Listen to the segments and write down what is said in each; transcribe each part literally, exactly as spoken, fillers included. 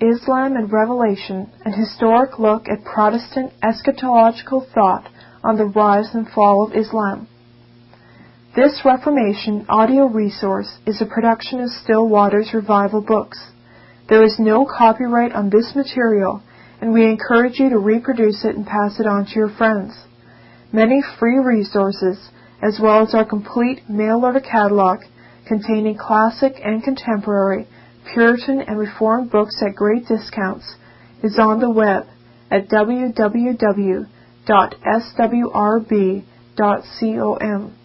Islam and Revelation, an historic look at Protestant eschatological thought on the rise and fall of Islam. This Reformation audio resource is a production of Still Waters Revival Books. There is no copyright on this material, and we encourage you to reproduce it and pass it on to your friends. Many free resources, as well as our complete mail-order catalog containing classic and contemporary Puritan and Reformed books at great discounts, is on the web at w w w dot s w r b dot com.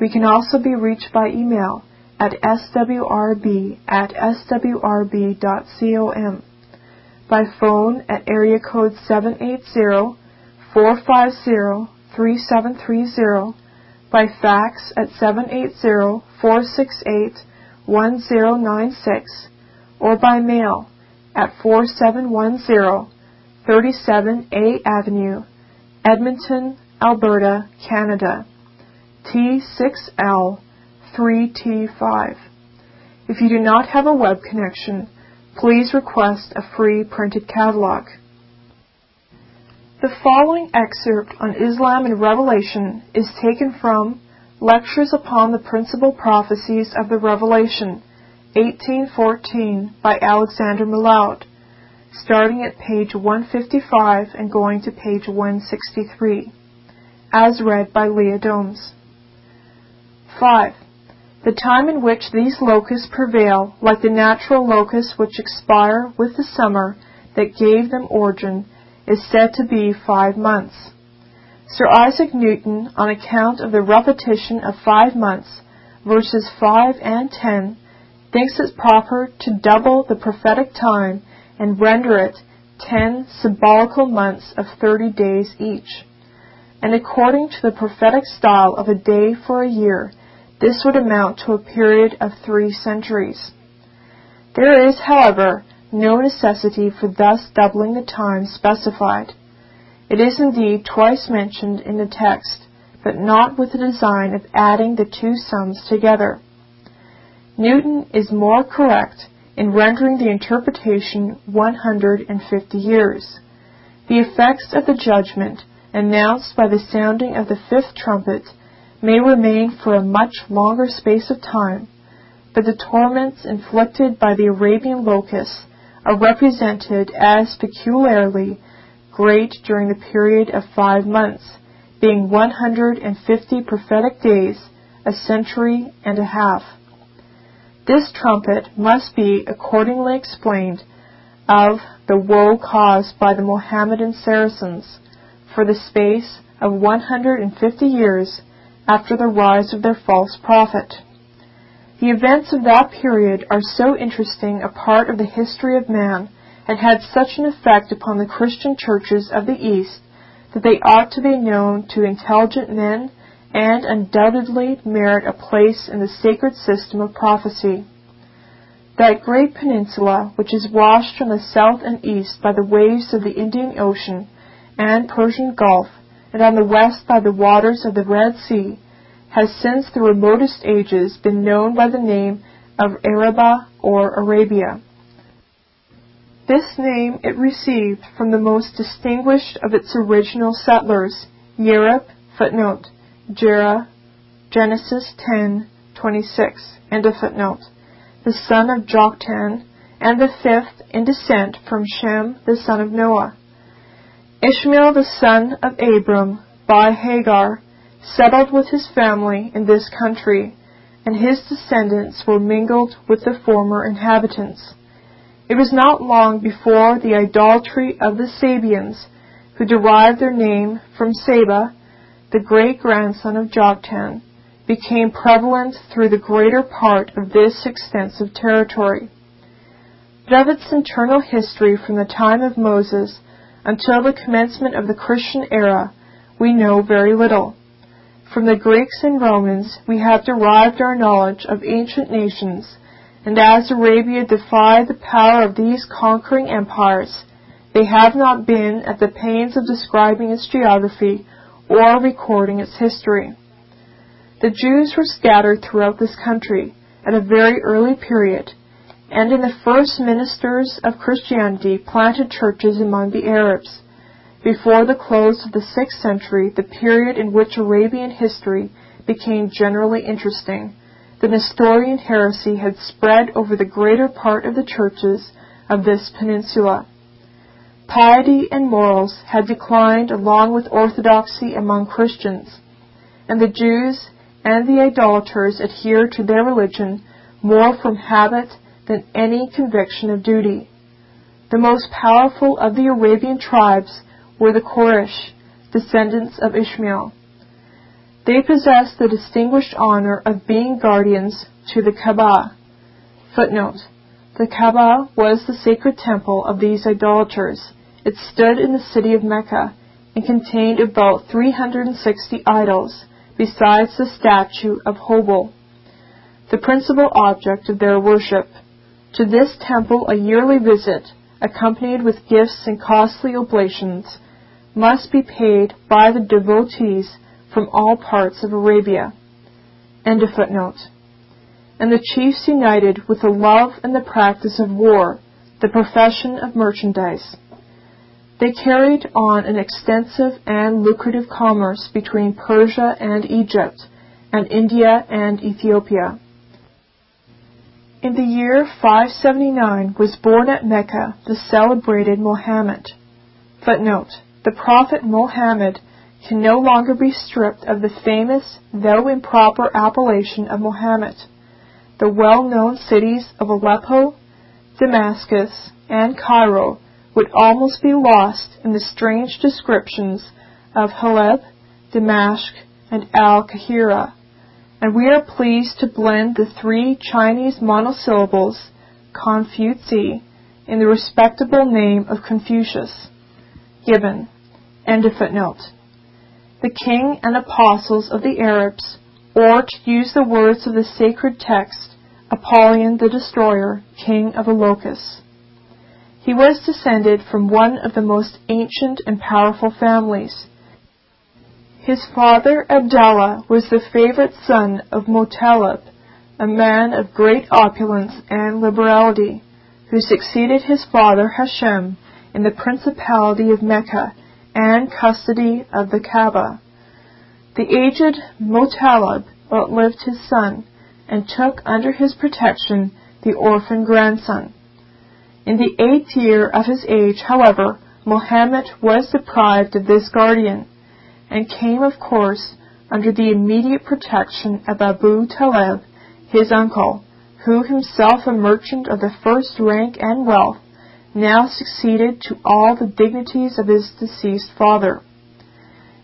We can also be reached by email at s w r b at s w r b dot com, by phone at area code seven eight zero, four five zero, three seven three zero, by fax at seven eight zero, four six eight, one zero nine six, or by mail at four seven one zero, thirty-seven A Avenue, Edmonton, Alberta, Canada, T six L three T five. If you do not have a web connection, please request a free printed catalog. The following excerpt on Islam and Revelation is taken from Lectures Upon the Principal Prophecies of the Revelation, eighteen fourteen, by Alexander Maloud, starting at page one fifty-five and going to page one sixty-three, as read by Leah Domes. five. The time in which these locusts prevail, like the natural locusts which expire with the summer that gave them origin, is said to be five months. Sir Isaac Newton, on account of the repetition of five months, verses five and ten, thinks it proper to double the prophetic time and render it ten symbolical months of thirty days each. And according to the prophetic style of a day for a year, this would amount to a period of three centuries. There is, however, no necessity for thus doubling the time specified. It is indeed twice mentioned in the text, but not with the design of adding the two sums together. Newton is more correct in rendering the interpretation one hundred fifty years. The effects of the judgment announced by the sounding of the fifth trumpet may remain for a much longer space of time, but the torments inflicted by the Arabian locusts are represented as peculiarly great during the period of five months, being one hundred fifty prophetic days, a century and a half. This trumpet must be accordingly explained of the woe caused by the Mohammedan Saracens for the space of one hundred fifty years after the rise of their false prophet. The events of that period are so interesting a part of the history of man and had such an effect upon the Christian churches of the East that they ought to be known to intelligent men and undoubtedly merit a place in the sacred system of prophecy. That great peninsula, which is washed from the south and east by the waves of the Indian Ocean and Persian Gulf, and on the west by the waters of the Red Sea, has since the remotest ages been known by the name of Araba or Arabia. This name it received from the most distinguished of its original settlers, Yerib, footnote, Jera, Genesis ten twenty-six, end of footnote, the son of Joktan, and the fifth in descent from Shem, the son of Noah. Ishmael, the son of Abram, by Hagar, settled with his family in this country, and his descendants were mingled with the former inhabitants. It was not long before the idolatry of the Sabians, who derived their name from Saba, the great-grandson of Joktan, became prevalent through the greater part of this extensive territory. But of its internal history from the time of Moses until the commencement of the Christian era, we know very little. From the Greeks and Romans, we have derived our knowledge of ancient nations, and as Arabia defied the power of these conquering empires, they have not been at the pains of describing its geography or recording its history. The Jews were scattered throughout this country at a very early period, and in the first ministers of Christianity planted churches among the Arabs. Before the close of the sixth century, the period in which Arabian history became generally interesting, the Nestorian heresy had spread over the greater part of the churches of this peninsula. Piety and morals had declined along with orthodoxy among Christians, and the Jews and the idolaters adhered to their religion more from habit than any conviction of duty. The most powerful of the Arabian tribes were the Quraysh, descendants of Ishmael. They possessed the distinguished honor of being guardians to the Kaaba. Footnote: the Kaaba was the sacred temple of these idolaters. It stood in the city of Mecca and contained about three hundred sixty idols, besides the statue of Hubal, the principal object of their worship. To this temple a yearly visit, accompanied with gifts and costly oblations, must be paid by the devotees from all parts of Arabia. End of footnote. And the chiefs united with the love and the practice of war, the profession of merchandise. They carried on an extensive and lucrative commerce between Persia and Egypt, and India and Ethiopia. In the year five seventy-nine was born at Mecca the celebrated Mohammed. Footnote: the prophet Mohammed can no longer be stripped of the famous, though improper, appellation of Mohammed. The well-known cities of Aleppo, Damascus, and Cairo would almost be lost in the strange descriptions of Haleb, Damascus, and Al-Kahira, and we are pleased to blend the three Chinese monosyllables, Confuzi, in the respectable name of Confucius. Gibbon. End of footnote. The king and apostles of the Arabs, or to use the words of the sacred text, Apollyon the Destroyer, king of Elocus. He was descended from one of the most ancient and powerful families. His father, Abdallah, was the favorite son of Muttalib, a man of great opulence and liberality, who succeeded his father, Hashem, in the principality of Mecca and custody of the Kaaba. The aged Muttalib outlived his son and took under his protection the orphan grandson. In the eighth year of his age, however, Mohammed was deprived of this guardian, and came, of course, under the immediate protection of Abu Talib, his uncle, who, himself a merchant of the first rank and wealth, now succeeded to all the dignities of his deceased father.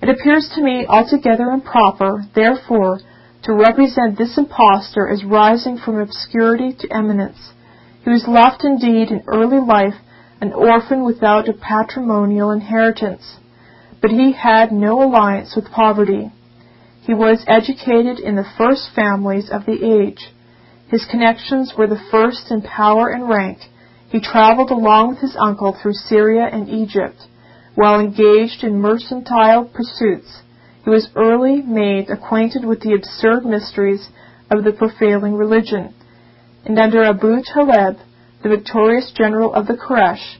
It appears to me altogether improper, therefore, to represent this impostor as rising from obscurity to eminence. He was left indeed in early life an orphan without a patrimonial inheritance, but he had no alliance with poverty. He was educated in the first families of the age. His connections were the first in power and rank. He traveled along with his uncle through Syria and Egypt. While engaged in mercantile pursuits, he was early made acquainted with the absurd mysteries of the prevailing religion. And under Abu Talib, the victorious general of the Quraysh,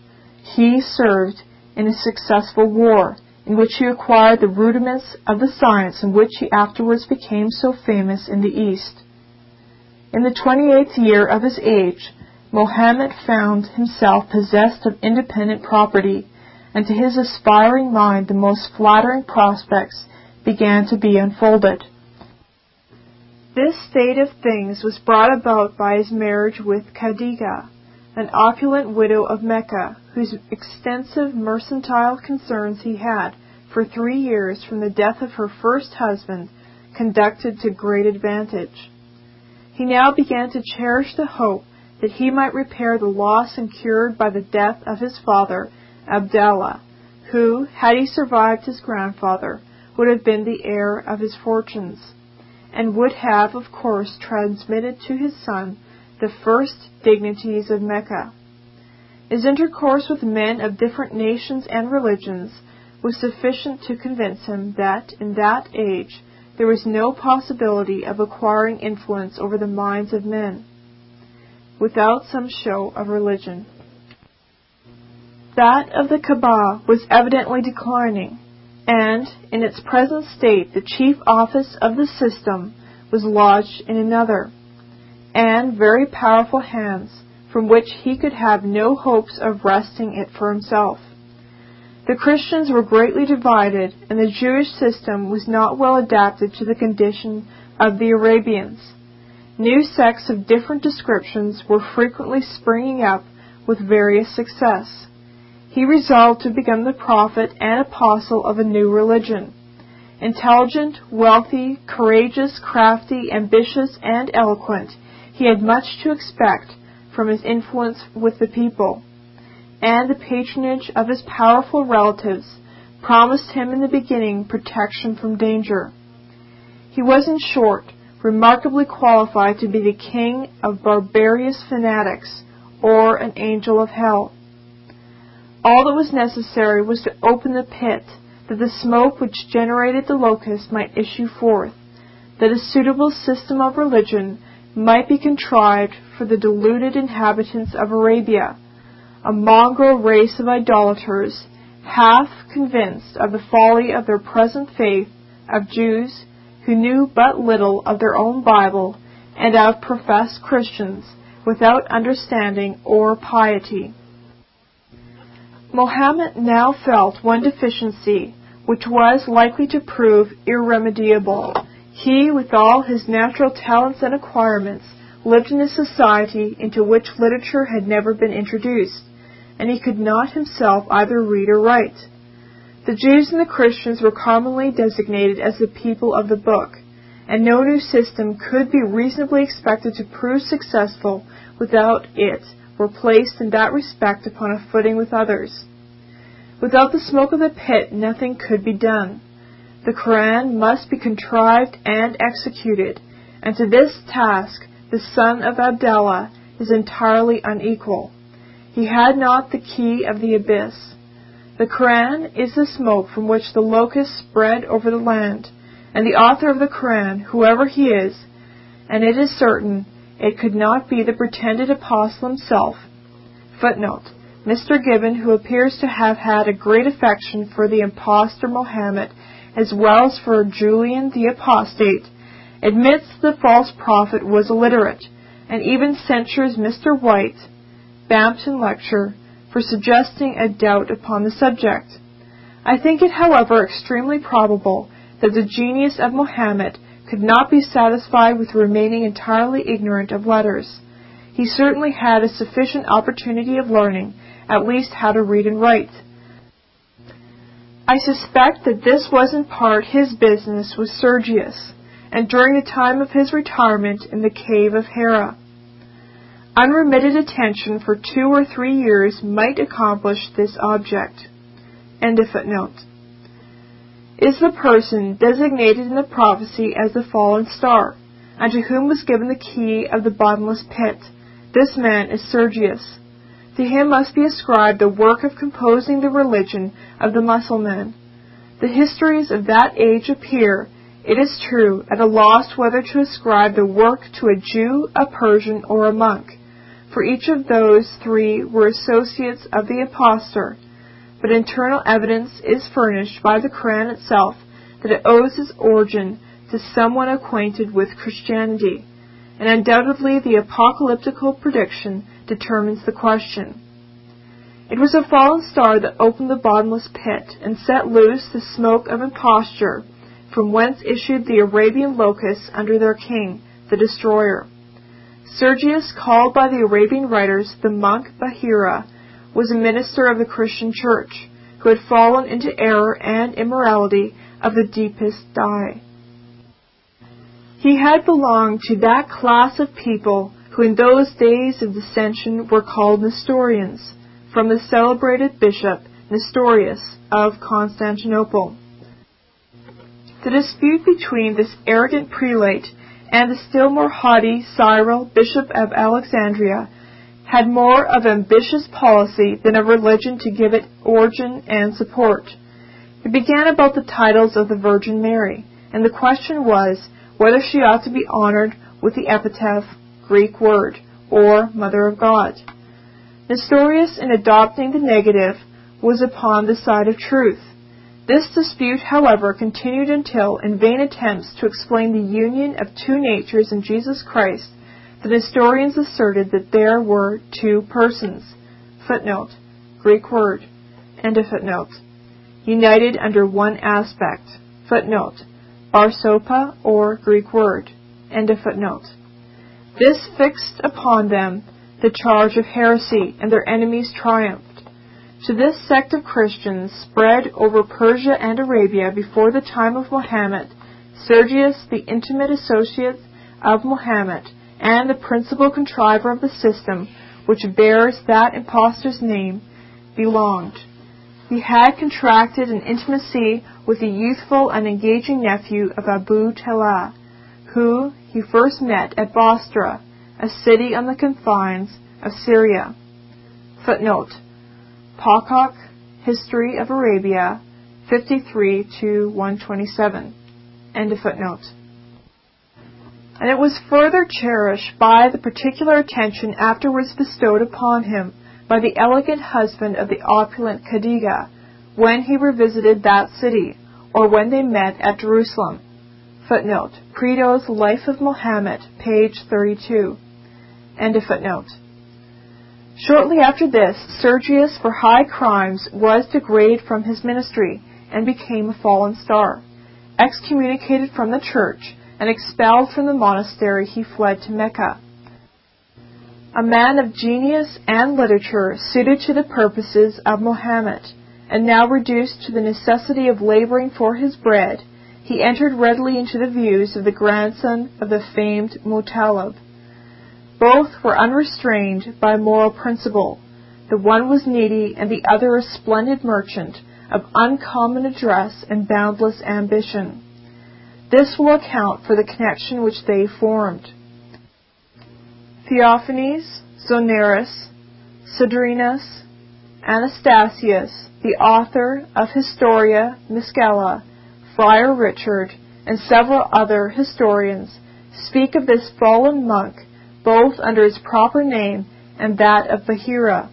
he served in a successful war, in which he acquired the rudiments of the science in which he afterwards became so famous in the East. In the twenty-eighth year of his age, Mohammed found himself possessed of independent property, and to his aspiring mind the most flattering prospects began to be unfolded. This state of things was brought about by his marriage with Khadija, an opulent widow of Mecca, whose extensive mercantile concerns he had, for three years from the death of her first husband, conducted to great advantage. He now began to cherish the hope that he might repair the loss incurred by the death of his father, Abdallah, who, had he survived his grandfather, would have been the heir of his fortunes, and would have, of course, transmitted to his son the first dignities of Mecca. His intercourse with men of different nations and religions was sufficient to convince him that, in that age, there was no possibility of acquiring influence over the minds of men. without some show of religion. That of the Kaaba was evidently declining, and in its present state the chief office of the system was lodged in another, and very powerful hands, from which he could have no hopes of wresting it for himself. The Christians were greatly divided, and the Jewish system was not well adapted to the condition of the Arabians. New sects of different descriptions were frequently springing up with various success. He resolved to become the prophet and apostle of a new religion. Intelligent, wealthy, courageous, crafty, ambitious, and eloquent, he had much to expect from his influence with the people, and the patronage of his powerful relatives promised him in the beginning protection from danger. He was, in short, remarkably qualified to be the king of barbarous fanatics, or an angel of hell. All that was necessary was to open the pit, that the smoke which generated the locust might issue forth, that a suitable system of religion might be contrived for the deluded inhabitants of Arabia, a mongrel race of idolaters, half convinced of the folly of their present faith, of Jews who knew but little of their own Bible, and of professed Christians without understanding or piety. Mohammed now felt one deficiency, which was likely to prove irremediable. He, with all his natural talents and acquirements, lived in a society into which literature had never been introduced, and he could not himself either read or write. The Jews and the Christians were commonly designated as the people of the book, and no new system could be reasonably expected to prove successful without it were placed in that respect upon a footing with others. Without the smoke of the pit, nothing could be done. The Quran must be contrived and executed, and to this task the son of Abdallah is entirely unequal. He had not the key of the abyss. The Quran is the smoke from which the locusts spread over the land, and the author of the Quran, whoever he is, and it is certain, it could not be the pretended apostle himself. Footnote. Mister Gibbon, who appears to have had a great affection for the impostor Mohammed, as well as for Julian the Apostate, admits the false prophet was illiterate, and even censures Mister White, Bampton Lecture, for suggesting a doubt upon the subject. I think it, however, extremely probable that the genius of Mohammed could not be satisfied with remaining entirely ignorant of letters. He certainly had a sufficient opportunity of learning at least how to read and write. I suspect that this was in part his business with Sergius, and during the time of his retirement in the cave of Hera. Unremitted attention for two or three years might accomplish this object. End of footnote. Is the person designated in the prophecy as the fallen star, and to whom was given the key of the bottomless pit. This man is Sergius. To him must be ascribed the work of composing the religion of the Mussulman. The histories of that age appear, it is true, at a loss whether to ascribe the work to a Jew, a Persian, or a monk, for each of those three were associates of the impostor. But internal evidence is furnished by the Quran itself that it owes its origin to someone acquainted with Christianity, and undoubtedly the apocalyptical prediction determines the question. It was a fallen star that opened the bottomless pit and set loose the smoke of imposture, from whence issued the Arabian locusts under their king, the destroyer. Sergius, called by the Arabian writers the monk Bahira, was a minister of the Christian Church, who had fallen into error and immorality of the deepest dye. He had belonged to that class of people who in those days of dissension were called Nestorians, from the celebrated bishop Nestorius of Constantinople. The dispute between this arrogant prelate and the still more haughty Cyril, bishop of Alexandria, had more of ambitious policy than a religion to give it origin and support. It began about the titles of the Virgin Mary, and the question was whether she ought to be honored with the epithet, Greek word, or Mother of God. Nestorius, in adopting the negative, was upon the side of truth. This dispute, however, continued until, in vain attempts to explain the union of two natures in Jesus Christ, the Nestorians asserted that there were two persons. Footnote. Greek word. End of footnote. United under one aspect. Footnote. Barsopa, or Greek word. End of footnote. This fixed upon them the charge of heresy, and their enemies triumphed. To this sect of Christians, spread over Persia and Arabia before the time of Mohammed, Sergius, the intimate associate of Mohammed, and the principal contriver of the system which bears that impostor's name, belonged. He had contracted an intimacy with the youthful and engaging nephew of Abu Talib, who he first met at Bosra, a city on the confines of Syria. Footnote. Pocock, History of Arabia, fifty-three to one twenty-seven. End of footnote. And it was further cherished by the particular attention afterwards bestowed upon him by the elegant husband of the opulent Khadija, when he revisited that city, or when they met at Jerusalem. Footnote. Prideaux's Life of Mohammed, page thirty-two. End of footnote. Shortly after this, Sergius, for high crimes, was degraded from his ministry and became a fallen star. Excommunicated from the church and expelled from the monastery, he fled to Mecca. A man of genius and literature suited to the purposes of Mohammed, and now reduced to the necessity of laboring for his bread, he entered readily into the views of the grandson of the famed Muttalib. Both were unrestrained by moral principle. The one was needy, and the other a splendid merchant of uncommon address and boundless ambition. This will account for the connection which they formed. Theophanes, Zonaras, Sidrinus, Anastasius, the author of Historia Miscella, Friar Richard, and several other historians speak of this fallen monk both under his proper name and that of Bahira.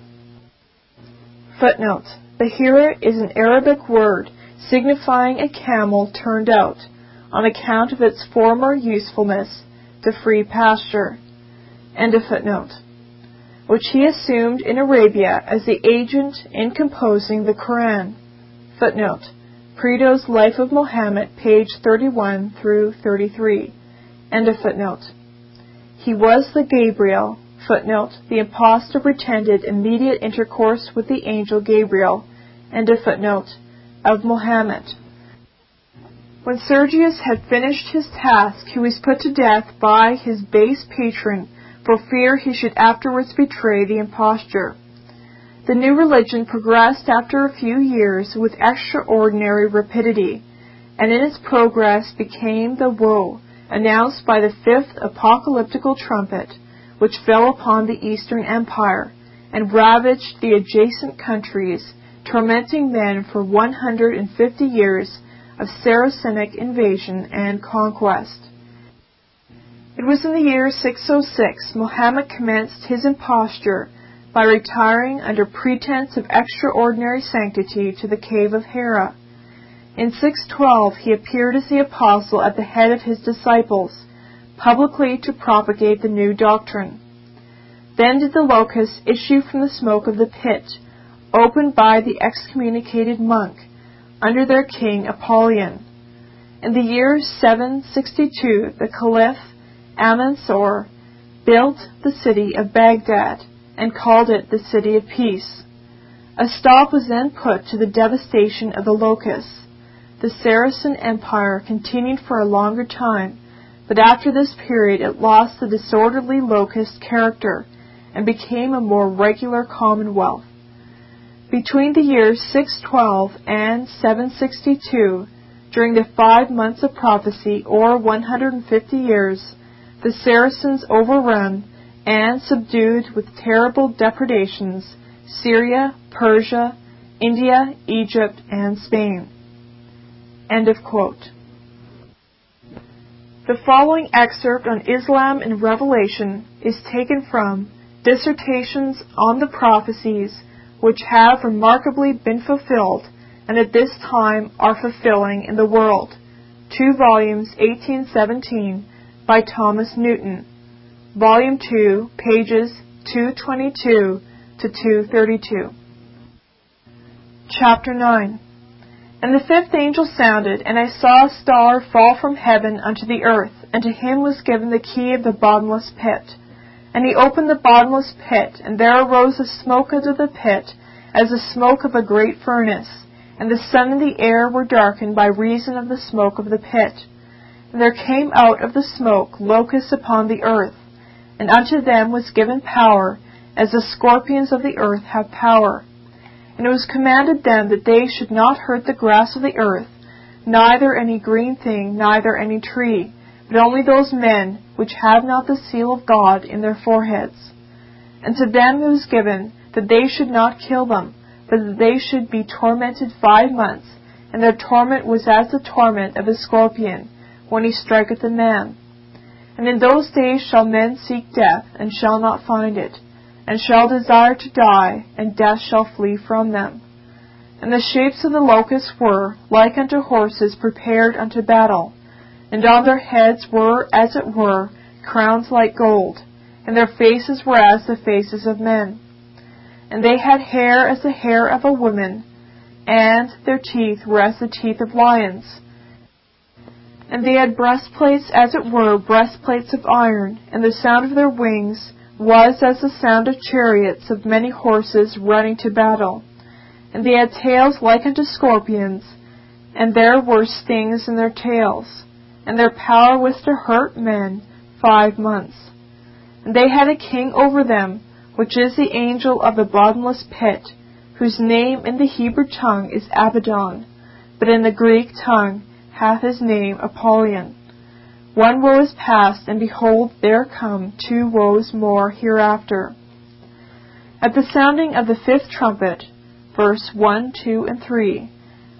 Footnote. Bahira is an Arabic word signifying a camel turned out, on account of its former usefulness, to free pasture. End of footnote. Which he assumed in Arabia as the agent in composing the Quran. Footnote. Prideaux's Life of Mohammed, page thirty-one through thirty-three. End of footnote. He was the Gabriel, footnote, the impostor pretended immediate intercourse with the angel Gabriel, end of footnote, of Mohammed. When Sergius had finished his task, he was put to death by his base patron for fear he should afterwards betray the imposture. The new religion progressed after a few years with extraordinary rapidity, and in its progress became the woe announced by the fifth apocalyptical trumpet, which fell upon the Eastern Empire and ravaged the adjacent countries, tormenting men for one hundred fifty years of Saracenic invasion and conquest. It was in the year six oh six Mohammed commenced his imposture by retiring under pretense of extraordinary sanctity to the cave of Hira. In six twelve, he appeared as the apostle at the head of his disciples, publicly to propagate the new doctrine. Then did the locusts issue from the smoke of the pit, opened by the excommunicated monk, under their king Apollyon. In the year seven sixty-two, the Caliph Al-Mansur built the city of Baghdad and called it the City of Peace. A stop was then put to the devastation of the locusts. The Saracen Empire continued for a longer time, but after this period it lost the disorderly locust character and became a more regular commonwealth. Between the years six twelve and seven sixty-two, during the five months of prophecy, or one hundred fifty years, the Saracens overran and subdued with terrible depredations Syria, Persia, India, Egypt, and Spain. End of quote. The following excerpt on Islam and Revelation is taken from Dissertations on the Prophecies which have remarkably been fulfilled and at this time are fulfilling in the world, two volumes eighteen seventeen by Thomas Newton, volume two, pages two twenty-two to two thirty-two. Chapter nine. And the fifth angel sounded, and I saw a star fall from heaven unto the earth, and to him was given the key of the bottomless pit. And he opened the bottomless pit, and there arose a smoke out of the pit, as the smoke of a great furnace, and the sun and the air were darkened by reason of the smoke of the pit. And there came out of the smoke locusts upon the earth, and unto them was given power, as the scorpions of the earth have power. And it was commanded them that they should not hurt the grass of the earth, neither any green thing, neither any tree, but only those men which have not the seal of God in their foreheads. And to them it was given that they should not kill them, but that they should be tormented five months, and their torment was as the torment of a scorpion, when he striketh a man. And in those days shall men seek death, and shall not find it, and shall desire to die, and death shall flee from them. And the shapes of the locusts were like unto horses prepared unto battle, and on their heads were, as it were, crowns like gold, and their faces were as the faces of men. And they had hair as the hair of a woman, and their teeth were as the teeth of lions. And they had breastplates, as it were, breastplates of iron, and the sound of their wings was as the sound of chariots of many horses running to battle. And they had tails like unto scorpions, and there were stings in their tails, and their power was to hurt men five months. And they had a king over them, which is the angel of the bottomless pit, whose name in the Hebrew tongue is Abaddon, but in the Greek tongue hath his name Apollyon. One woe is past, and behold, there come two woes more hereafter. At the sounding of the fifth trumpet, verse one, two, and three,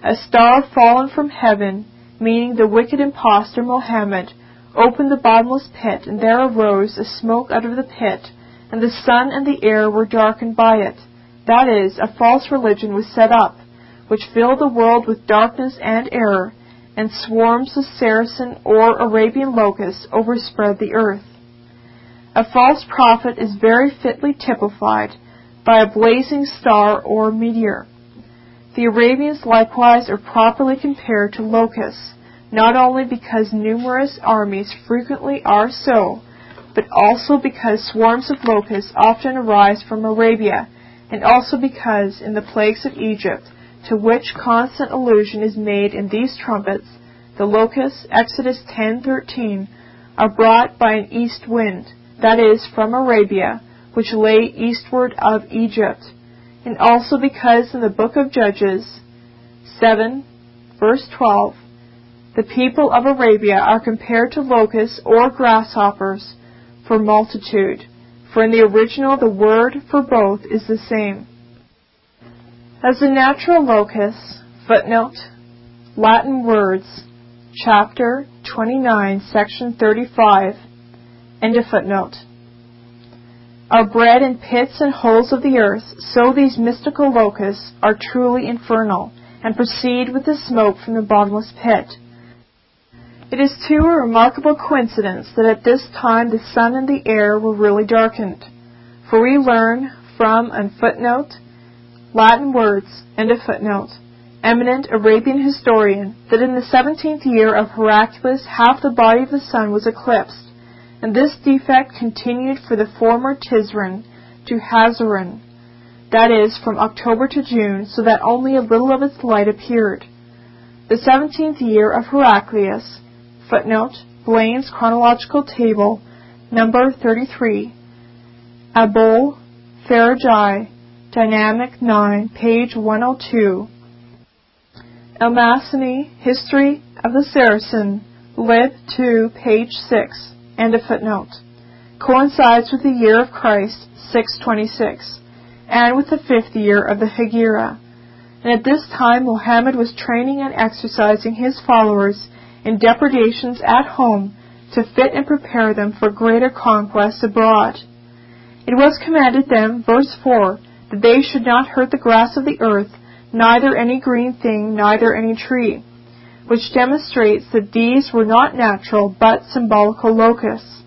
a star fallen from heaven, meaning the wicked impostor Mohammed, opened the bottomless pit, and there arose a smoke out of the pit, and the sun and the air were darkened by it. That is, a false religion was set up, which filled the world with darkness and error, and swarms of Saracen or Arabian locusts overspread the earth. A false prophet is very fitly typified by a blazing star or meteor. The Arabians likewise are properly compared to locusts, not only because numerous armies frequently are so, but also because swarms of locusts often arise from Arabia, and also because in the plagues of Egypt, to which constant allusion is made in these trumpets, the locusts, Exodus ten thirteen, are brought by an east wind, that is, from Arabia, which lay eastward of Egypt, and also because in the book of Judges seven, verse twelve, the people of Arabia are compared to locusts or grasshoppers for multitude, for in the original the word for both is the same. As the natural locust, footnote, Latin words, chapter twenty-nine, section thirty-five, end of footnote, are bred in pits and holes of the earth, so these mystical locusts are truly infernal, and proceed with the smoke from the bottomless pit. It is too a remarkable coincidence that at this time the sun and the air were really darkened, for we learn from an footnote, Latin words, and a footnote, eminent Arabian historian, that in the seventeenth year of Heraclius half the body of the sun was eclipsed, and this defect continued for the former Tisran to Hazaran, that is, from October to June, so that only a little of its light appeared. The seventeenth year of Heraclius, footnote, Blaine's chronological table, number thirty-three, Abol Faragi, Dynamic nine, page one oh two. Elmasini, History of the Saracen, Lib two, page six, and a footnote. Coincides with the year of Christ, six twenty-six, and with the fifth year of the Hegira. And at this time Mohammed was training and exercising his followers in depredations at home to fit and prepare them for greater conquests abroad. It was commanded them, verse four, that they should not hurt the grass of the earth, neither any green thing, neither any tree, which demonstrates that these were not natural but symbolical locusts.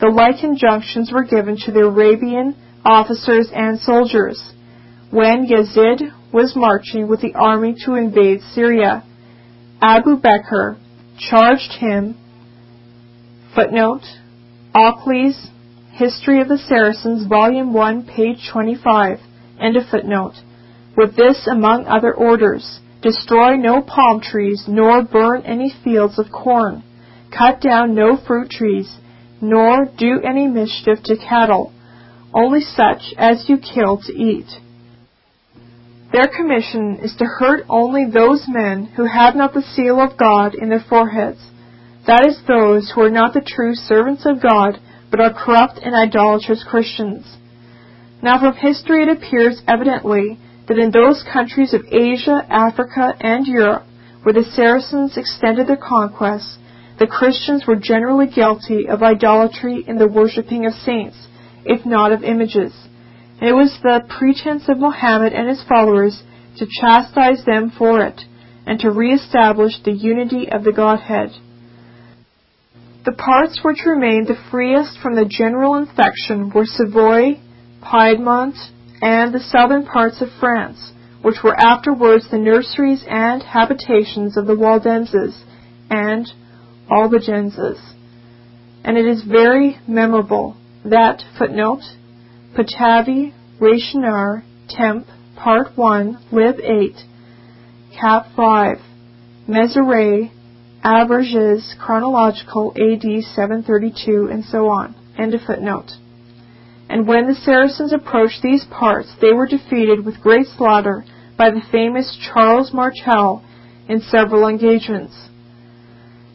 The like injunctions were given to the Arabian officers and soldiers when Yazid was marching with the army to invade Syria. Abu Bakr charged him, footnote, Oakley's History of the Saracens, Volume one, page twenty-five, end of footnote, with this among other orders: destroy no palm trees, nor burn any fields of corn, cut down no fruit trees, nor do any mischief to cattle, only such as you kill to eat. Their commission is to hurt only those men who have not the seal of God in their foreheads, that is, those who are not the true servants of God, but are corrupt and idolatrous Christians. Now from history it appears evidently that in those countries of Asia, Africa, and Europe, where the Saracens extended their conquests, the Christians were generally guilty of idolatry in the worshipping of saints, if not of images. And it was the pretense of Mohammed and his followers to chastise them for it, and to re-establish the unity of the Godhead. The parts which remained the freest from the general infection were Savoy, Piedmont, and the southern parts of France, which were afterwards the nurseries and habitations of the Waldenses and Albigenses. And it is very memorable that, footnote, Patavi, Rationar, Temp, Part one, Lib eight, Cap five, Mezeray, Averages, Chronological, A D seven thirty-two, and so on, end of footnote. And when the Saracens approached these parts, they were defeated with great slaughter by the famous Charles Martel in several engagements.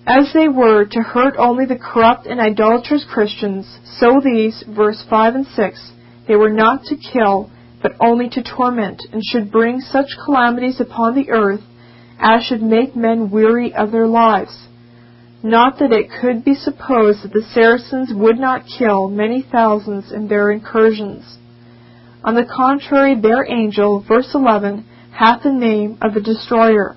As they were to hurt only the corrupt and idolatrous Christians, so these, verse five and six, they were not to kill, but only to torment, and should bring such calamities upon the earth as should make men weary of their lives. Not that it could be supposed that the Saracens would not kill many thousands in their incursions. On the contrary, their angel, verse eleven, hath the name of the destroyer.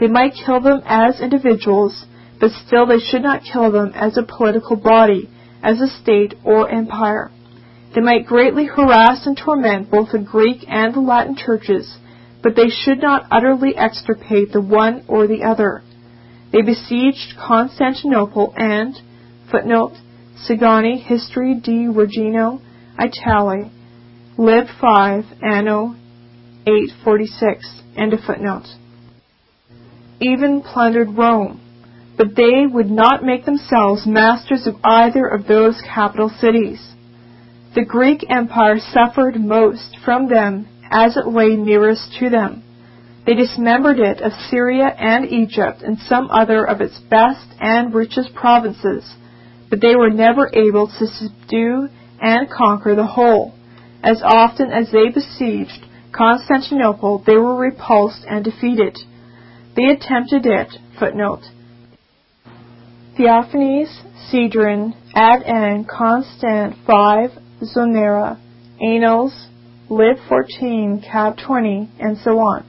They might kill them as individuals, but still they should not kill them as a political body, as a state or empire. They might greatly harass and torment both the Greek and the Latin churches, but they should not utterly extirpate the one or the other. They besieged Constantinople and, footnote, Sigani, History di Regino, Italy, Lib five, Anno eight forty-six, end of footnote. Even plundered Rome, but they would not make themselves masters of either of those capital cities. The Greek Empire suffered most from them as it lay nearest to them. They dismembered it of Syria and Egypt and some other of its best and richest provinces, but they were never able to subdue and conquer the whole. As often as they besieged Constantinople, they were repulsed and defeated. They attempted it, footnote, Theophanes, Sidrin, Ad An, Constant five, Zonera, Annals, Lib fourteen, Cap twenty, and so on.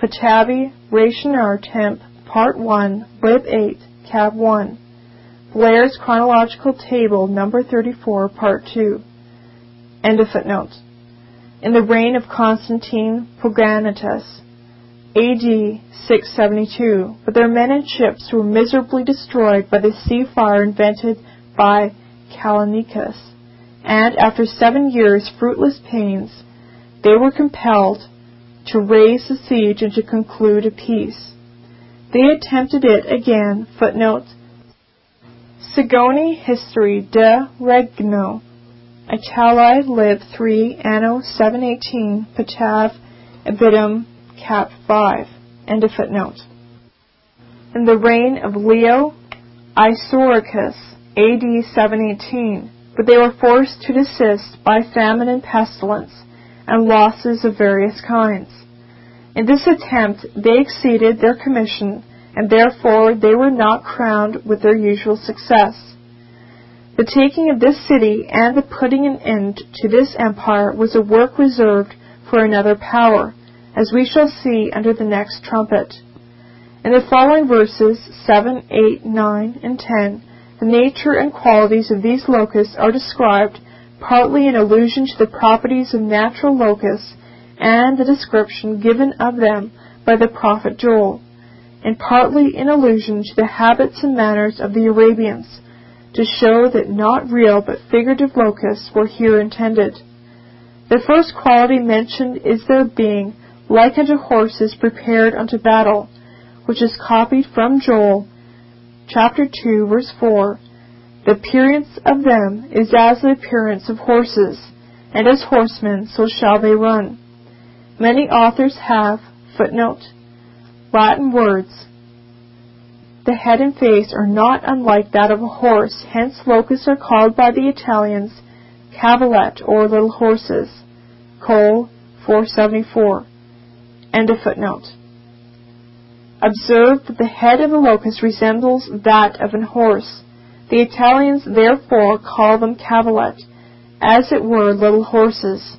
Patavi, Rationar, Temp, Part one, Lib eight, Cap one. Blair's Chronological Table, Number thirty-four, Part two. End of footnote. In the reign of Constantine Pogonatus, A D six seventy-two, but their men and ships were miserably destroyed by the sea fire invented by Callinicus, and after seven years' fruitless pains, they were compelled to raise the siege and to conclude a peace. They attempted it again, footnote, Sigoni, History de Regno, Italiae, Lib three, Anno seven eighteen, Patav, Abitum, Cap five, end of footnote. In the reign of Leo Isauricus, A D seven eighteen, but they were forced to desist by famine and pestilence, and losses of various kinds. In this attempt they exceeded their commission, and therefore they were not crowned with their usual success. The taking of this city and the putting an end to this empire was a work reserved for another power, as we shall see under the next trumpet. In the following verses, seven, eight, nine, and ten, the nature and qualities of these locusts are described, partly in allusion to the properties of natural locusts and the description given of them by the prophet Joel, and partly in allusion to the habits and manners of the Arabians, to show that not real but figurative locusts were here intended. The first quality mentioned is their being like unto horses prepared unto battle, which is copied from Joel, chapter two, verse four. The appearance of them is as the appearance of horses, and as horsemen so shall they run. Many authors have, footnote, Latin words. The head and face are not unlike that of a horse, hence locusts are called by the Italians cavallet, or little horses, Cole four seventy-four, and a footnote. Observe that the head of a locust resembles that of an horse. The Italians therefore call them cavallet, as it were little horses.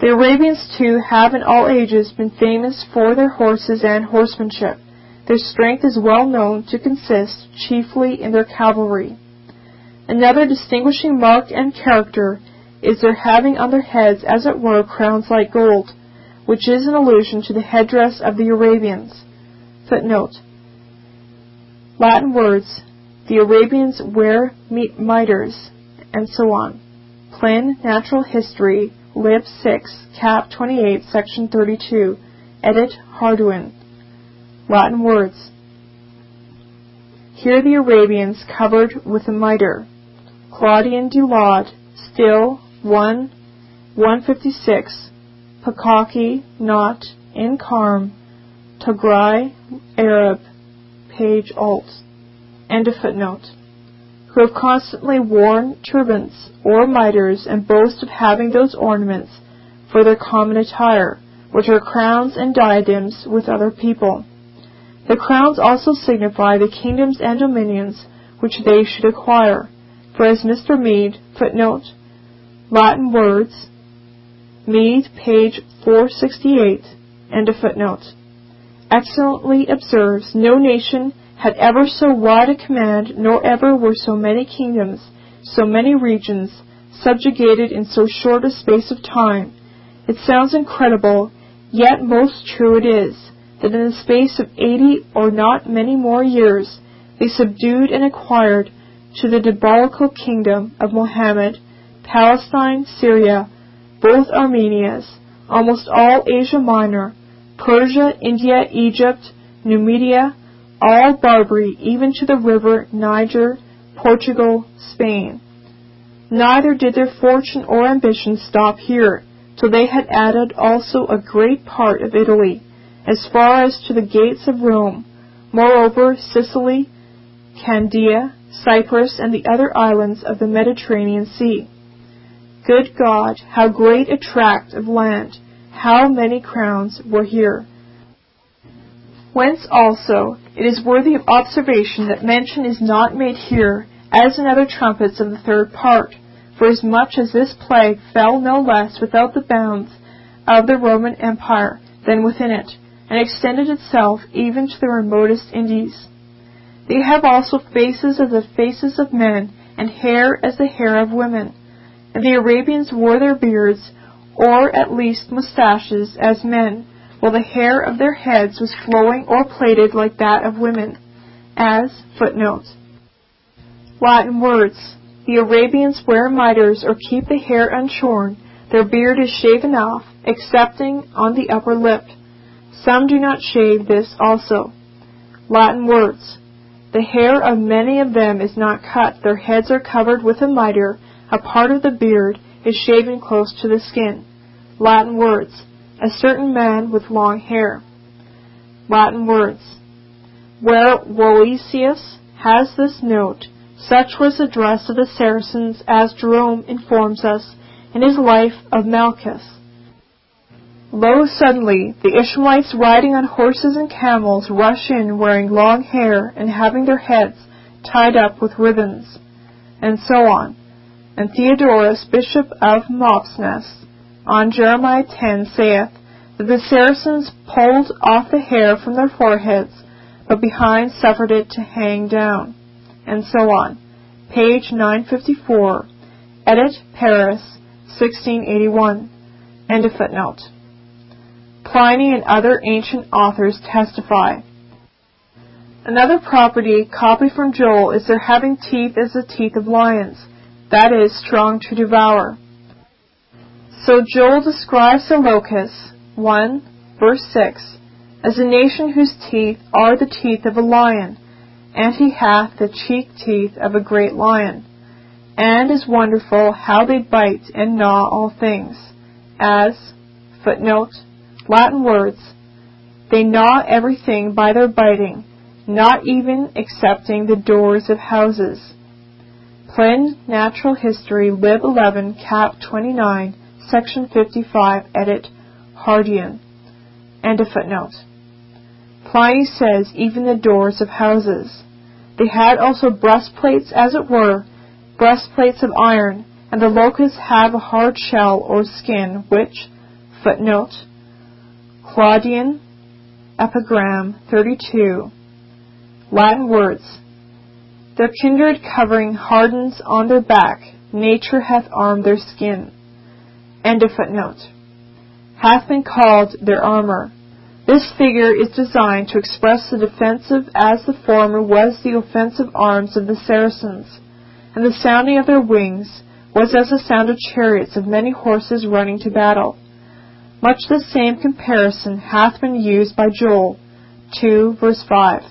The Arabians too have in all ages been famous for their horses and horsemanship. Their strength is well known to consist chiefly in their cavalry. Another distinguishing mark and character is their having on their heads, as it were, crowns like gold, which is an allusion to the headdress of the Arabians. Footnote. Latin words, the Arabians wear mitres, and so on. Plin, Natural History, Lib six, Cap twenty-eight, Section thirty-two, Edit Hardwin. Latin words. Here the Arabians covered with a mitre. Claudian de Laude, Still one, one fifty-six, Pekaki, Not, in Carm, Tograi, Arab, page alt, and a footnote, who have constantly worn turbans or mitres and boast of having those ornaments for their common attire, which are crowns and diadems with other people. The crowns also signify the kingdoms and dominions which they should acquire, for as Mister Mead, footnote, Latin words, Mead, page four sixty-eight, and a footnote, excellently observes, no nation had ever so wide a command, nor ever were so many kingdoms, so many regions, subjugated in so short a space of time. It sounds incredible, yet most true it is, that in the space of eighty or not many more years, they subdued and acquired to the diabolical kingdom of Mohammed, Palestine, Syria, both Armenias, almost all Asia Minor, Persia, India, Egypt, Numidia, all Barbary, even to the river Niger, Portugal, Spain. Neither did their fortune or ambition stop here, till they had added also a great part of Italy, as far as to the gates of Rome. Moreover, Sicily, Candia, Cyprus, and the other islands of the Mediterranean Sea. Good God, how great a tract of land, how many crowns were here. Whence also it is worthy of observation that mention is not made here, as in other trumpets of the third part, forasmuch as this plague fell no less without the bounds of the Roman Empire than within it, and extended itself even to the remotest Indies. They have also faces as the faces of men, and hair as the hair of women. And the Arabians wore their beards, or at least mustaches, as men, while the hair of their heads was flowing or plaited like that of women, as, footnote, Latin words, the Arabians wear mitres or keep the hair unshorn, their beard is shaven off, excepting on the upper lip. Some do not shave this also. Latin words, the hair of many of them is not cut, their heads are covered with a mitre, a part of the beard is shaven close to the skin. Latin words, a certain man with long hair. Latin words, where Voesius has this note, such was the dress of the Saracens, as Jerome informs us in his Life of Malchus. Lo, suddenly, the Ishmaelites riding on horses and camels rush in wearing long hair and having their heads tied up with ribbons, and so on. And Theodorus, bishop of Mopsness, on Jeremiah ten saith that the Saracens pulled off the hair from their foreheads, but behind suffered it to hang down, and so on. Page nine fifty-four, edit Paris, sixteen eighty-one, end of footnote. Pliny and other ancient authors testify. Another property copied from Joel is their having teeth as the teeth of lions, that is, strong to devour. So Joel describes the locusts, one, verse six, as a nation whose teeth are the teeth of a lion, and he hath the cheek teeth of a great lion, and is wonderful how they bite and gnaw all things, as, footnote, Latin words, they gnaw everything by their biting, not even excepting the doors of houses. Plin, Natural History, Lib eleven, Cap twenty-nine, Section fifty-five, edit Hardian. End of footnote. Pliny says even the doors of houses. They had also breastplates, as it were, breastplates of iron, and the locusts have a hard shell or skin, which, footnote, Claudian, Epigram thirty-two, Latin words, their kindred covering hardens on their back, nature hath armed their skin. End of footnote. Hath been called their armor. This figure is designed to express the defensive as the former was the offensive arms of the Saracens, and the sounding of their wings was as the sound of chariots of many horses running to battle. Much the same comparison hath been used by Joel, two, verse five.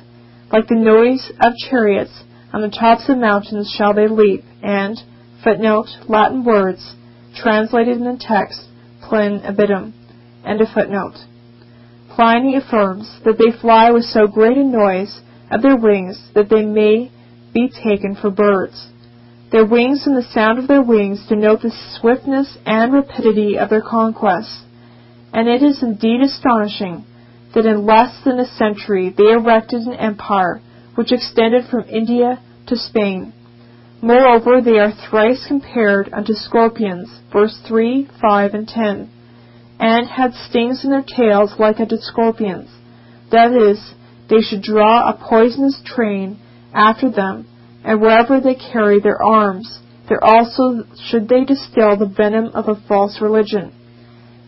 Like the noise of chariots, on the tops of mountains shall they leap, and, footnote, Latin words, translated in the text, Plin Abitum, end of footnote. Pliny affirms that they fly with so great a noise of their wings that they may be taken for birds. Their wings and the sound of their wings denote the swiftness and rapidity of their conquests, and it is indeed astonishing that in less than a century they erected an empire which extended from India to Spain. Moreover, they are thrice compared unto scorpions, verse three, five, and ten, and had stings in their tails like unto scorpions. That is, they should draw a poisonous train after them, and wherever they carry their arms, there also should they distill the venom of a false religion.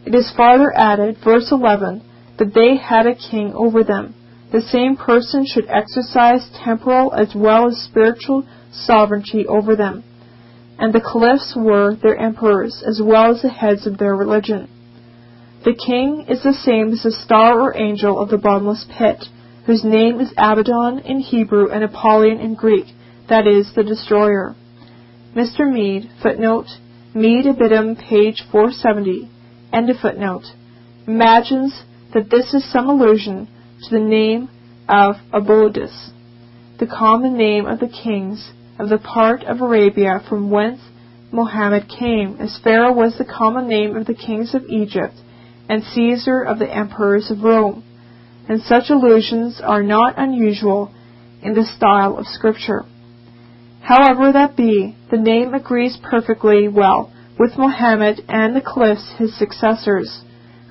It is farther added, verse eleven, that they had a king over them. The same person should exercise temporal as well as spiritual sovereignty over them, and the caliphs were their emperors as well as the heads of their religion. The king is the same as the star or angel of the bottomless pit, whose name is Abaddon in Hebrew and Apollyon in Greek, that is, the destroyer. Mister Mead, footnote, Mead Abitum, page four seventy, end of footnote, imagines that this is some allusion to the name of Abodus, the common name of the kings of the part of Arabia from whence Mohammed came, as Pharaoh was the common name of the kings of Egypt, and Caesar of the emperors of Rome, and such allusions are not unusual in the style of Scripture. However that be, the name agrees perfectly well with Mohammed and the caliphs his successors,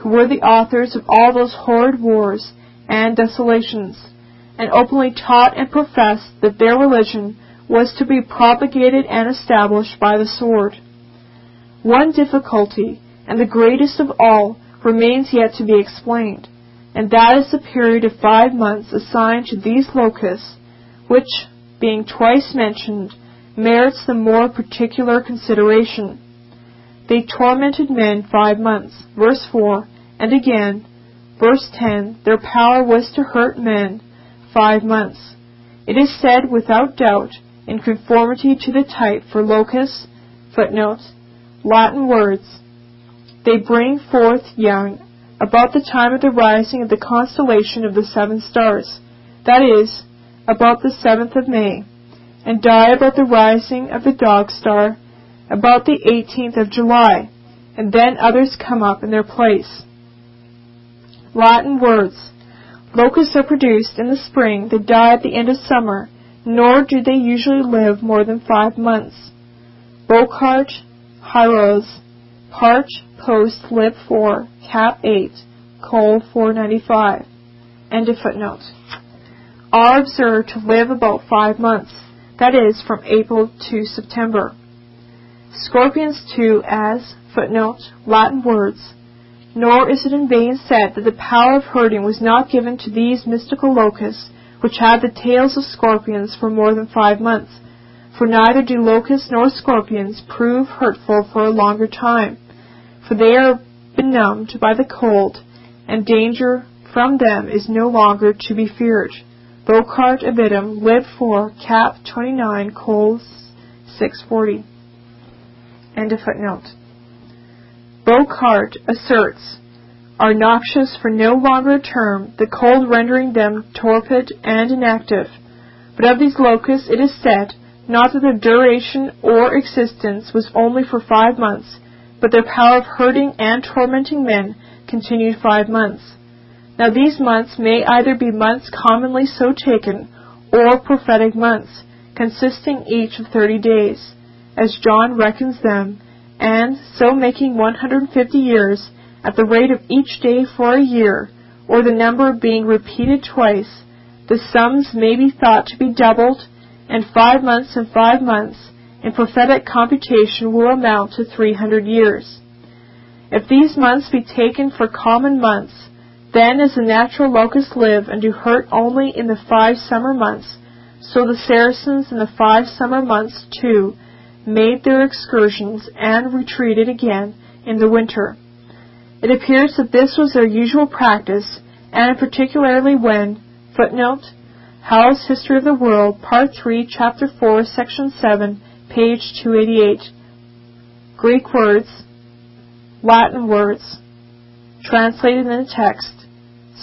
who were the authors of all those horrid wars and desolations, and openly taught and professed that their religion was to be propagated and established by the sword. One difficulty, and the greatest of all, remains yet to be explained, and that is the period of five months assigned to these locusts, which, being twice mentioned, merits the more particular consideration. They tormented men five months, verse four, and again, verse ten, their power was to hurt men five months. It is said without doubt, in conformity to the type for locusts, footnotes, Latin words, they bring forth young about the time of the rising of the constellation of the seven stars, that is, about the seventh of May, and die about the rising of the dog star, about the eighteenth of July, and then others come up in their place. Latin words. Locusts are produced in the spring, they die at the end of summer, nor do they usually live more than five months. Bochart, Hyros, Parch, Post, Lib four, Cap eight, Col four ninety-five. End of footnote. Are observed to live about five months, that is, from April to September. Scorpions too, as, footnote, Latin words. Nor is it in vain said that the power of herding was not given to these mystical locusts, which had the tails of scorpions for more than five months, for neither do locusts nor scorpions prove hurtful for a longer time, for they are benumbed by the cold, and danger from them is no longer to be feared. Bochart, Abitum, Lib four, Cap twenty-nine, Col six forty. End of footnote. Bochart asserts, are noxious for no longer a term, the cold rendering them torpid and inactive. But of these locusts it is said, not that their duration or existence was only for five months, but their power of hurting and tormenting men continued five months. Now these months may either be months commonly so taken, or prophetic months, consisting each of thirty days, as John reckons them, and so making one hundred fifty years at the rate of each day for a year, or the number being repeated twice, the sums may be thought to be doubled, and five months and five months in prophetic computation will amount to three hundred years. If these months be taken for common months, then as the natural locusts live and do hurt only in the five summer months, so the Saracens in the five summer months too made their excursions and retreated again in the winter. It appears that this was their usual practice, and particularly when, footnote, Howell's History of the World, Part three, Chapter four, Section seven, page two eighty-eight. Greek words, Latin words, translated in the text,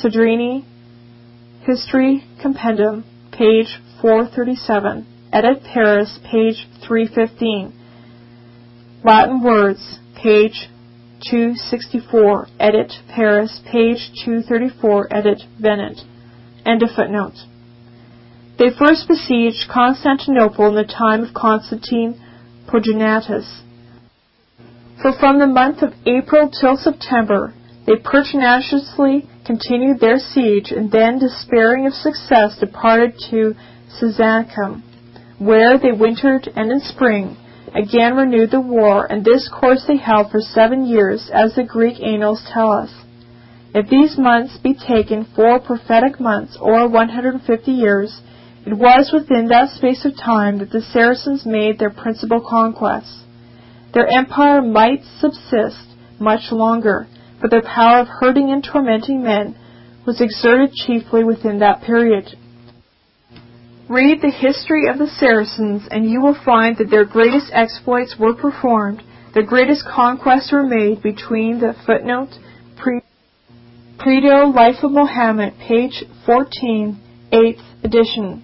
Sidrini, History, Compendium, page four thirty-seven, edit Paris, page three fifteen. Latin words, page two sixty-four, edit Paris, page two thirty-four, edit Bennett. End of footnote. They first besieged Constantinople in the time of Constantine Pogonatus. For from the month of April till September, they pertinaciously continued their siege, and then, despairing of success, departed to Cyzicum, where they wintered and in spring again renewed the war, and this course they held for seven years, as the Greek annals tell us. If these months be taken for prophetic months, or one hundred fifty years, it was within that space of time that the Saracens made their principal conquests. Their empire might subsist much longer, but their power of hurting and tormenting men was exerted chiefly within that period. Read the history of the Saracens, and you will find that their greatest exploits were performed, their greatest conquests were made between the footnote, pre- Credo, Life of Mohammed, page fourteen, eighth edition.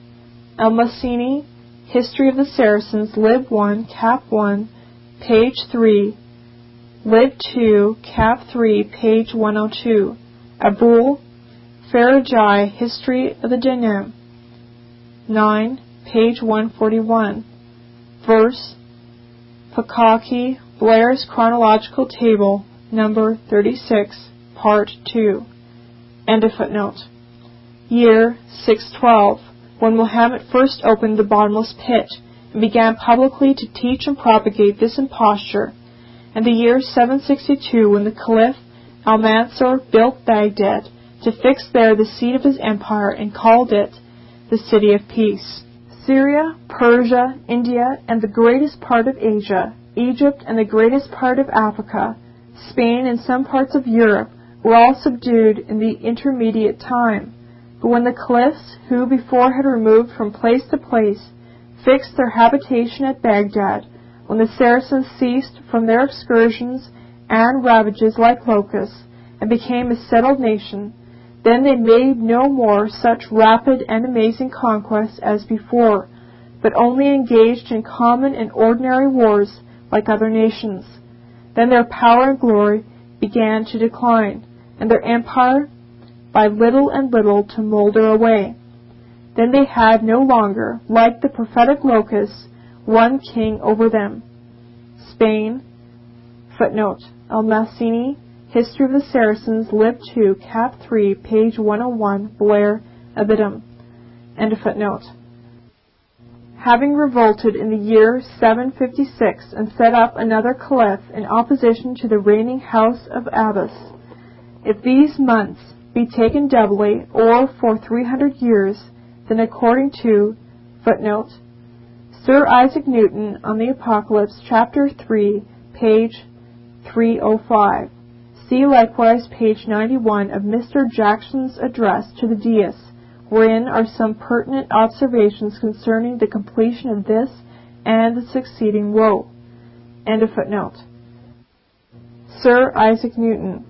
Al-Masini, History of the Saracens, Lib one, Cap one, page three, Lib two, Cap three, page one oh two. Abul Farajai, History of the Denim, nine, page one forty-one. Verse, Pakaki, Blair's Chronological Table, number thirty-six, part two. End of footnote. Year six twelve, when Muhammad first opened the bottomless pit and began publicly to teach and propagate this imposture, and the year seven sixty-two, when the Caliph Al-Mansur built Baghdad to fix there the seat of his empire and called it the City of Peace. Syria, Persia, India, and the greatest part of Asia, Egypt and the greatest part of Africa, Spain and some parts of Europe were all subdued in the intermediate time. But when the caliphs, who before had removed from place to place, fixed their habitation at Baghdad, when the Saracens ceased from their excursions and ravages like locusts, and became a settled nation, then they made no more such rapid and amazing conquests as before, but only engaged in common and ordinary wars like other nations. Then their power and glory began to decline, and their empire, by little and little to moulder away. Then they had no longer, like the prophetic locusts, one king over them. Spain, footnote, Al-Masini, History of the Saracens, Lib two, Cap three, page one oh one, Blair, Abitum, and a footnote. Having revolted in the year seven fifty-six and set up another caliph in opposition to the reigning house of Abbas, if these months be taken doubly or for three hundred years, then according to, footnote, Sir Isaac Newton on the Apocalypse, chapter three, page three oh five. See likewise page ninety-one of Mister Jackson's address to the dais, wherein are some pertinent observations concerning the completion of this and the succeeding woe. End of footnote. Sir Isaac Newton.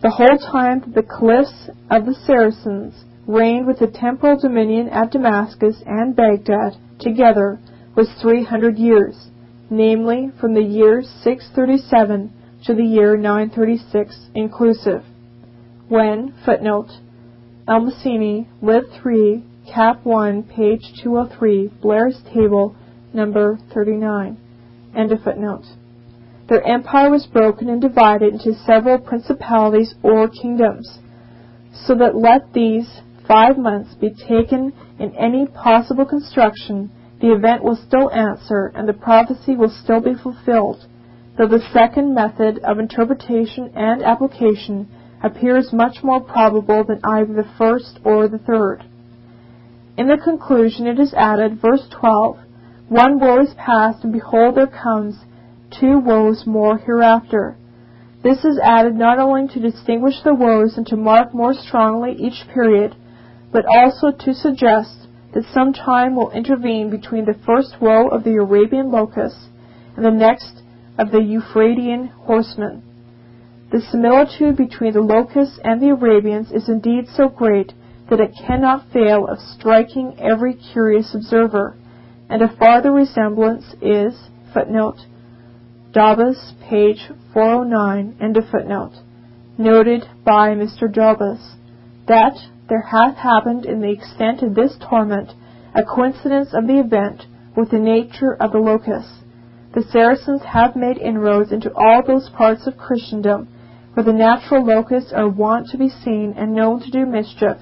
The whole time that the caliphs of the Saracens reigned with the temporal dominion at Damascus and Baghdad together was three hundred years, namely from the year six thirty-seven to the year nine thirty-six inclusive, when, footnote, Al-Masini, Lib three, Cap one, page two oh three, Blair's Table, number thirty-nine, end of footnote. Their empire was broken and divided into several principalities or kingdoms, so that let these five months be taken in any possible construction, the event will still answer, and the prophecy will still be fulfilled, though the second method of interpretation and application appears much more probable than either the first or the third. In the conclusion it is added, verse twelve, one woe is past, and behold there comes two woes more hereafter. This is added not only to distinguish the woes and to mark more strongly each period, but also to suggest that some time will intervene between the first woe of the Arabian locusts and the next of the Euphratean horsemen. The similitude between the locusts and the Arabians is indeed so great that it cannot fail of striking every curious observer, and a farther resemblance is, footnote, Dabas, page four oh nine, end of footnote, noted by Mister Dabas, that there hath happened in the extent of this torment a coincidence of the event with the nature of the locusts. The Saracens have made inroads into all those parts of Christendom where the natural locusts are wont to be seen and known to do mischief,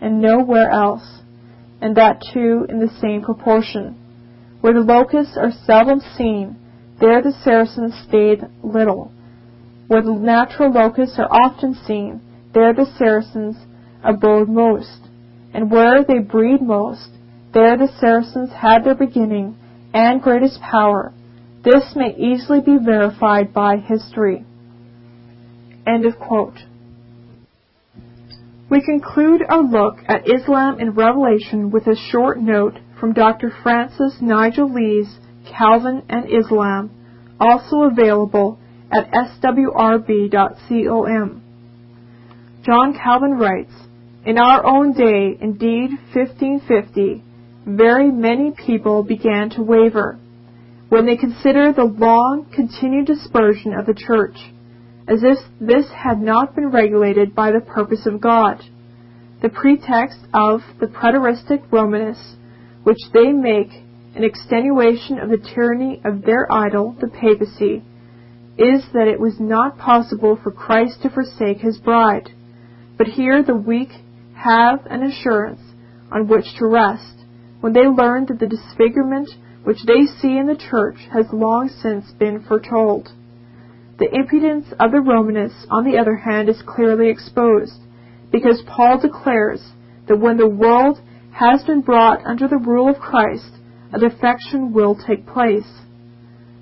and nowhere else, and that too in the same proportion. Where the locusts are seldom seen, there the Saracens stayed little. Where the natural locusts are often seen, there the Saracens abode most. And where they breed most, there the Saracens had their beginning and greatest power. This may easily be verified by history. End of quote. We conclude our look at Islam in Revelation with a short note from Doctor Francis Nigel Lee's Calvin and Islam, also available at s w r b dot com. John Calvin writes, "In our own day, indeed fifteen fifty, very many people began to waver when they consider the long continued dispersion of the church, as if this had not been regulated by the purpose of God. The pretext of the preteristic Romanists, which they make an extenuation of the tyranny of their idol, the papacy, is that it was not possible for Christ to forsake his bride. But here the weak have an assurance on which to rest, when they learn that the disfigurement which they see in the church has long since been foretold. The impudence of the Romanists, on the other hand, is clearly exposed, because Paul declares that when the world has been brought under the rule of Christ, a defection will take place.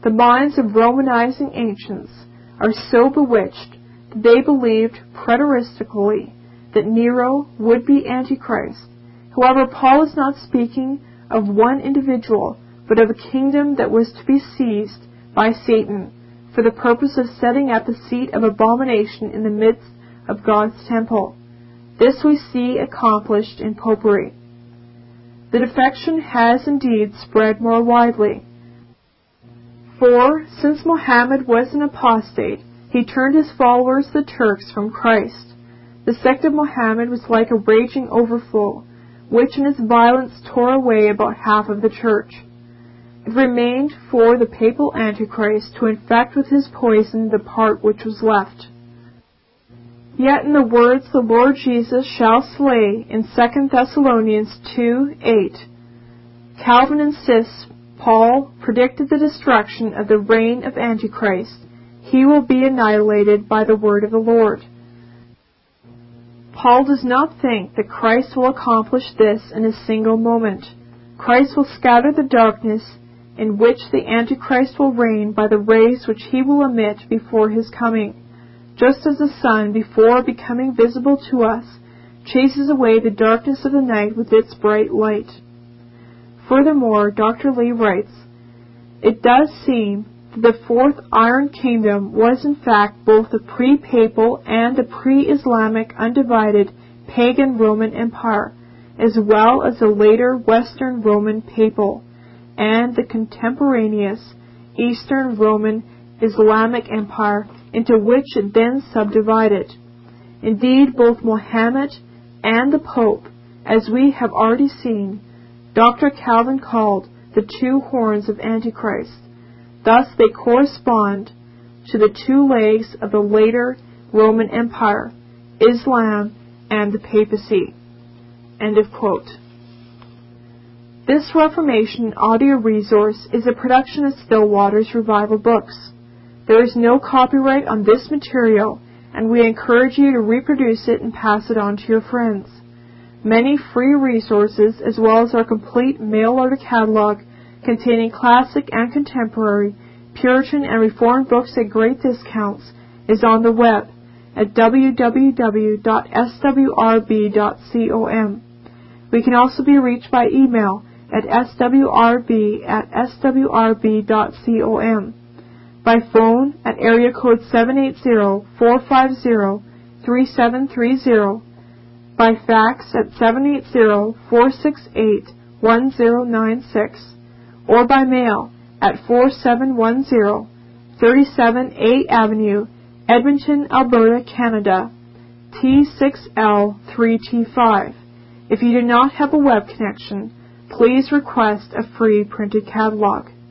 The minds of Romanizing ancients are so bewitched that they believed preteristically that Nero would be Antichrist. However, Paul is not speaking of one individual, but of a kingdom that was to be seized by Satan, for the purpose of setting up the seat of abomination in the midst of God's temple. This we see accomplished in popery. The defection has indeed spread more widely. For, since Mohammed was an apostate, he turned his followers, the Turks, from Christ. The sect of Mohammed was like a raging overflow, which in its violence tore away about half of the church. It remained for the papal Antichrist to infect with his poison the part which was left. Yet in the words the Lord Jesus shall slay in Second Thessalonians two eight, Calvin insists Paul predicted the destruction of the reign of Antichrist. He will be annihilated by the word of the Lord. Paul does not think that Christ will accomplish this in a single moment. Christ will scatter the darkness in which the Antichrist will reign by the rays which he will emit before his coming, just as the sun, before becoming visible to us, chases away the darkness of the night with its bright light. Furthermore, Doctor Lee writes, "It does seem that the Fourth Iron Kingdom was in fact both the pre-papal and the pre-Islamic undivided pagan Roman Empire, as well as the later Western Roman Papal and the contemporaneous Eastern Roman Islamic Empire into which it then subdivided. Indeed, both Mohammed and the Pope, as we have already seen, Doctor Calvin called the two horns of Antichrist. Thus they correspond to the two legs of the later Roman Empire, Islam and the papacy." End of quote. This Reformation audio resource is a production of Still Waters Revival Books. There is no copyright on this material, and we encourage you to reproduce it and pass it on to your friends. Many free resources, as well as our complete mail order catalog containing classic and contemporary Puritan and Reformed books at great discounts, is on the web at w w w dot s w r b dot com. We can also be reached by email at s w r b at s w r b dot com, by phone at area code seven eight zero, four five zero, three seven three zero, by fax at seven eight zero, four six eight, one zero nine six, or by mail at four seven one zero, thirty-seven A Avenue, Edmonton, Alberta, Canada, T six L three T five. If you do not have a web connection, please request a free printed catalog.